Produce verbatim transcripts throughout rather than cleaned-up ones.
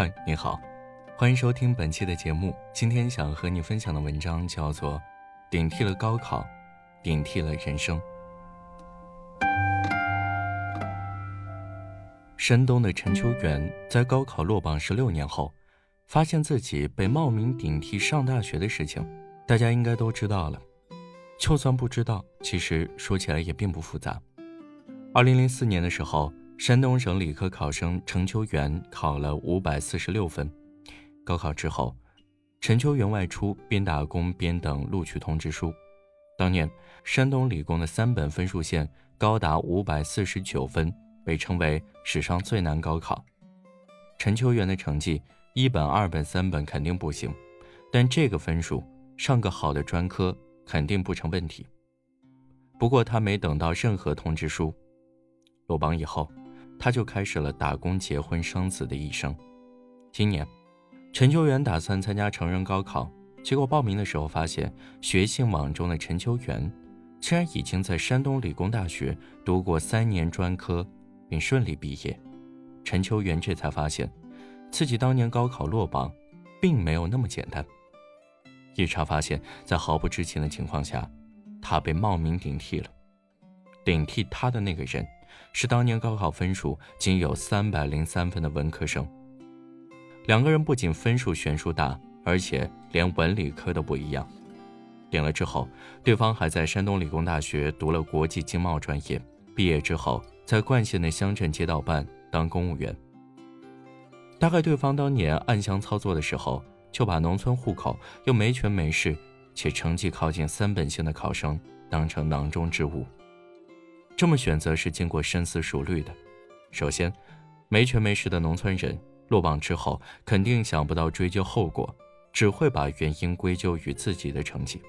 嗨，你好，欢迎收听本期的节目。今天想和你分享的文章叫做《顶替了高考，顶替了人生》。山东的陈秋元在高考落榜十六年后，发现自己被冒名顶替上大学的事情，大家应该都知道了。就算不知道，其实说起来也并不复杂。二零零四年的时候，山东省理科考生陈秋元考了五百四十六分。高考之后，陈秋元外出，边打工边等录取通知书。当年，山东理工的三本分数线高达五百四十九分，被称为史上最难高考。陈秋元的成绩一本二本三本肯定不行，但这个分数上个好的专科肯定不成问题。不过他没等到任何通知书，落榜以后他就开始了打工结婚生子的一生。今年陈秋元打算参加成人高考，结果报名的时候发现学信网中的陈秋元竟然已经在山东理工大学读过三年专科并顺利毕业。陈秋元这才发现自己当年高考落榜并没有那么简单，一查发现在毫不知情的情况下他被冒名顶替了。顶替他的那个人是当年高考分数仅有三百零三分的文科生。两个人不仅分数悬殊大，而且连文理科都不一样。顶了之后，对方还在山东理工大学读了国际经贸专业，毕业之后在冠县的乡镇街道办当公务员。大概对方当年暗箱操作的时候，就把农村户口又没权没势且成绩靠近三本线的考生当成囊中之物。这么选择是经过深思熟虑的。首先，没权没势的农村人落榜之后肯定想不到追究后果，只会把原因归咎于自己的成绩。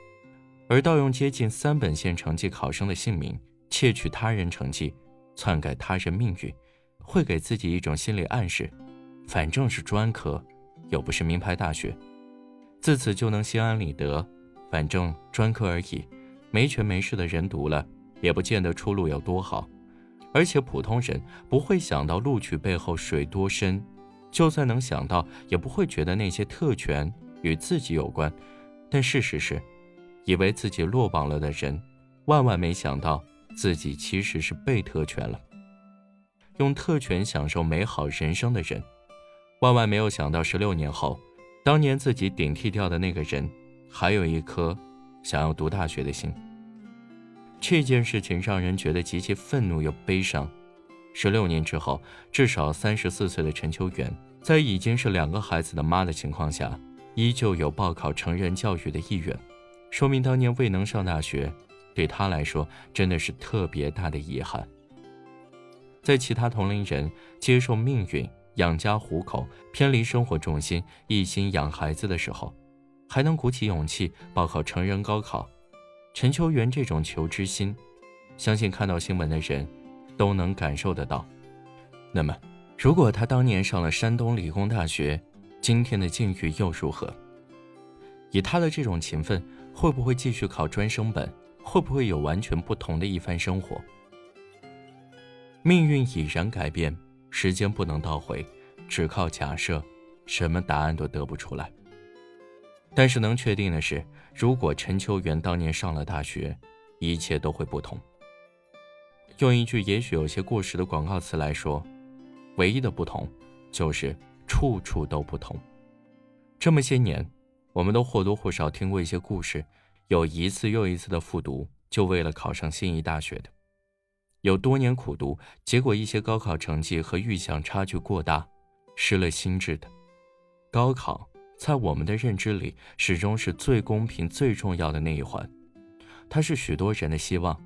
而盗用接近三本线成绩考生的姓名，窃取他人成绩，篡改他人命运，会给自己一种心理暗示，反正是专科，又不是名牌大学，自此就能心安理得，反正专科而已，没权没势的人读了也不见得出路有多好。而且普通人不会想到录取背后水多深，就算能想到也不会觉得那些特权与自己有关。但事实是，以为自己落榜了的人万万没想到自己其实是被特权了。用特权享受美好人生的人万万没有想到十六年后，当年自己顶替掉的那个人还有一颗想要读大学的心。这件事情让人觉得极其愤怒又悲伤。十六年之后，至少三十四岁的陈秋元在已经是两个孩子的妈的情况下，依旧有报考成人教育的意愿，说明当年未能上大学对他来说真的是特别大的遗憾。在其他同龄人接受命运养家糊口，偏离生活重心，一心养孩子的时候，还能鼓起勇气报考成人高考，陈秋元这种求知心，相信看到新闻的人都能感受得到。那么如果他当年上了山东理工大学，今天的境遇又如何？以他的这种勤奋，会不会继续考专升本？会不会有完全不同的一番生活？命运已然改变，时间不能倒回，只靠假设，什么答案都得不出来。但是能确定的是，如果陈秋元当年上了大学，一切都会不同。用一句也许有些过时的广告词来说，唯一的不同就是处处都不同。这么些年，我们都或多或少听过一些故事，有一次又一次的复读，就为了考上心仪大学的。有多年苦读，结果一些高考成绩和预想差距过大，失了心智的。高考在我们的认知里始终是最公平最重要的那一环，它是许多人的希望。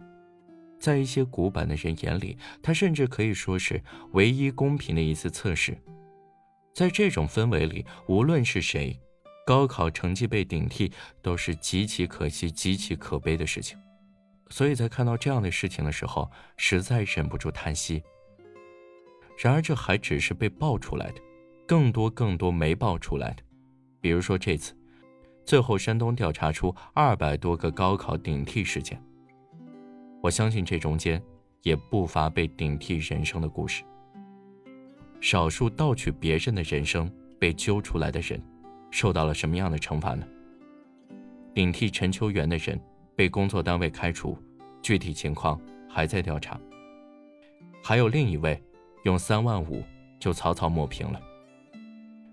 在一些古板的人眼里，它甚至可以说是唯一公平的一次测试。在这种氛围里，无论是谁，高考成绩被顶替都是极其可惜极其可悲的事情。所以在看到这样的事情的时候，实在忍不住叹息。然而这还只是被爆出来的，更多更多没爆出来的。比如说这次，最后山东调查出二百多个高考顶替事件。我相信这中间也不乏被顶替人生的故事。少数盗取别人的人生，被揪出来的人受到了什么样的惩罚呢？顶替陈秋元的人被工作单位开除，具体情况还在调查。还有另一位用三万五就草草抹平了，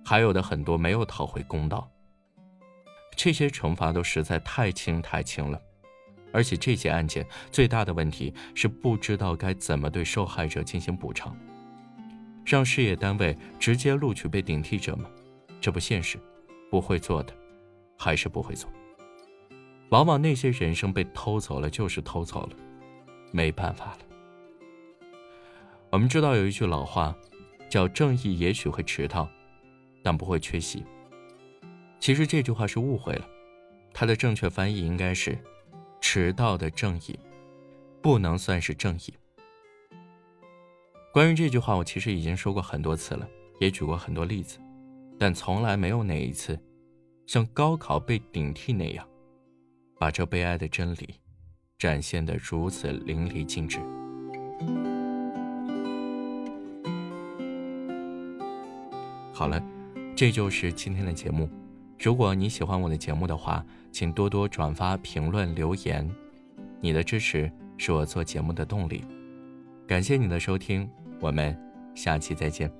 还有的很多没有讨回公道。这些惩罚都实在太轻太轻了，而且这起案件最大的问题是不知道该怎么对受害者进行补偿。让事业单位直接录取被顶替者吗？这不现实，不会做的还是不会做。往往那些人生被偷走了就是偷走了，没办法了。我们知道有一句老话叫正义也许会迟到，但不会缺席。其实这句话是误会了，它的正确翻译应该是迟到的正义不能算是正义。关于这句话我其实已经说过很多次了，也举过很多例子，但从来没有哪一次像高考被顶替那样把这悲哀的真理展现得如此淋漓尽致。好了，这就是今天的节目。如果你喜欢我的节目的话，请多多转发、评论、留言，你的支持是我做节目的动力。感谢你的收听，我们下期再见。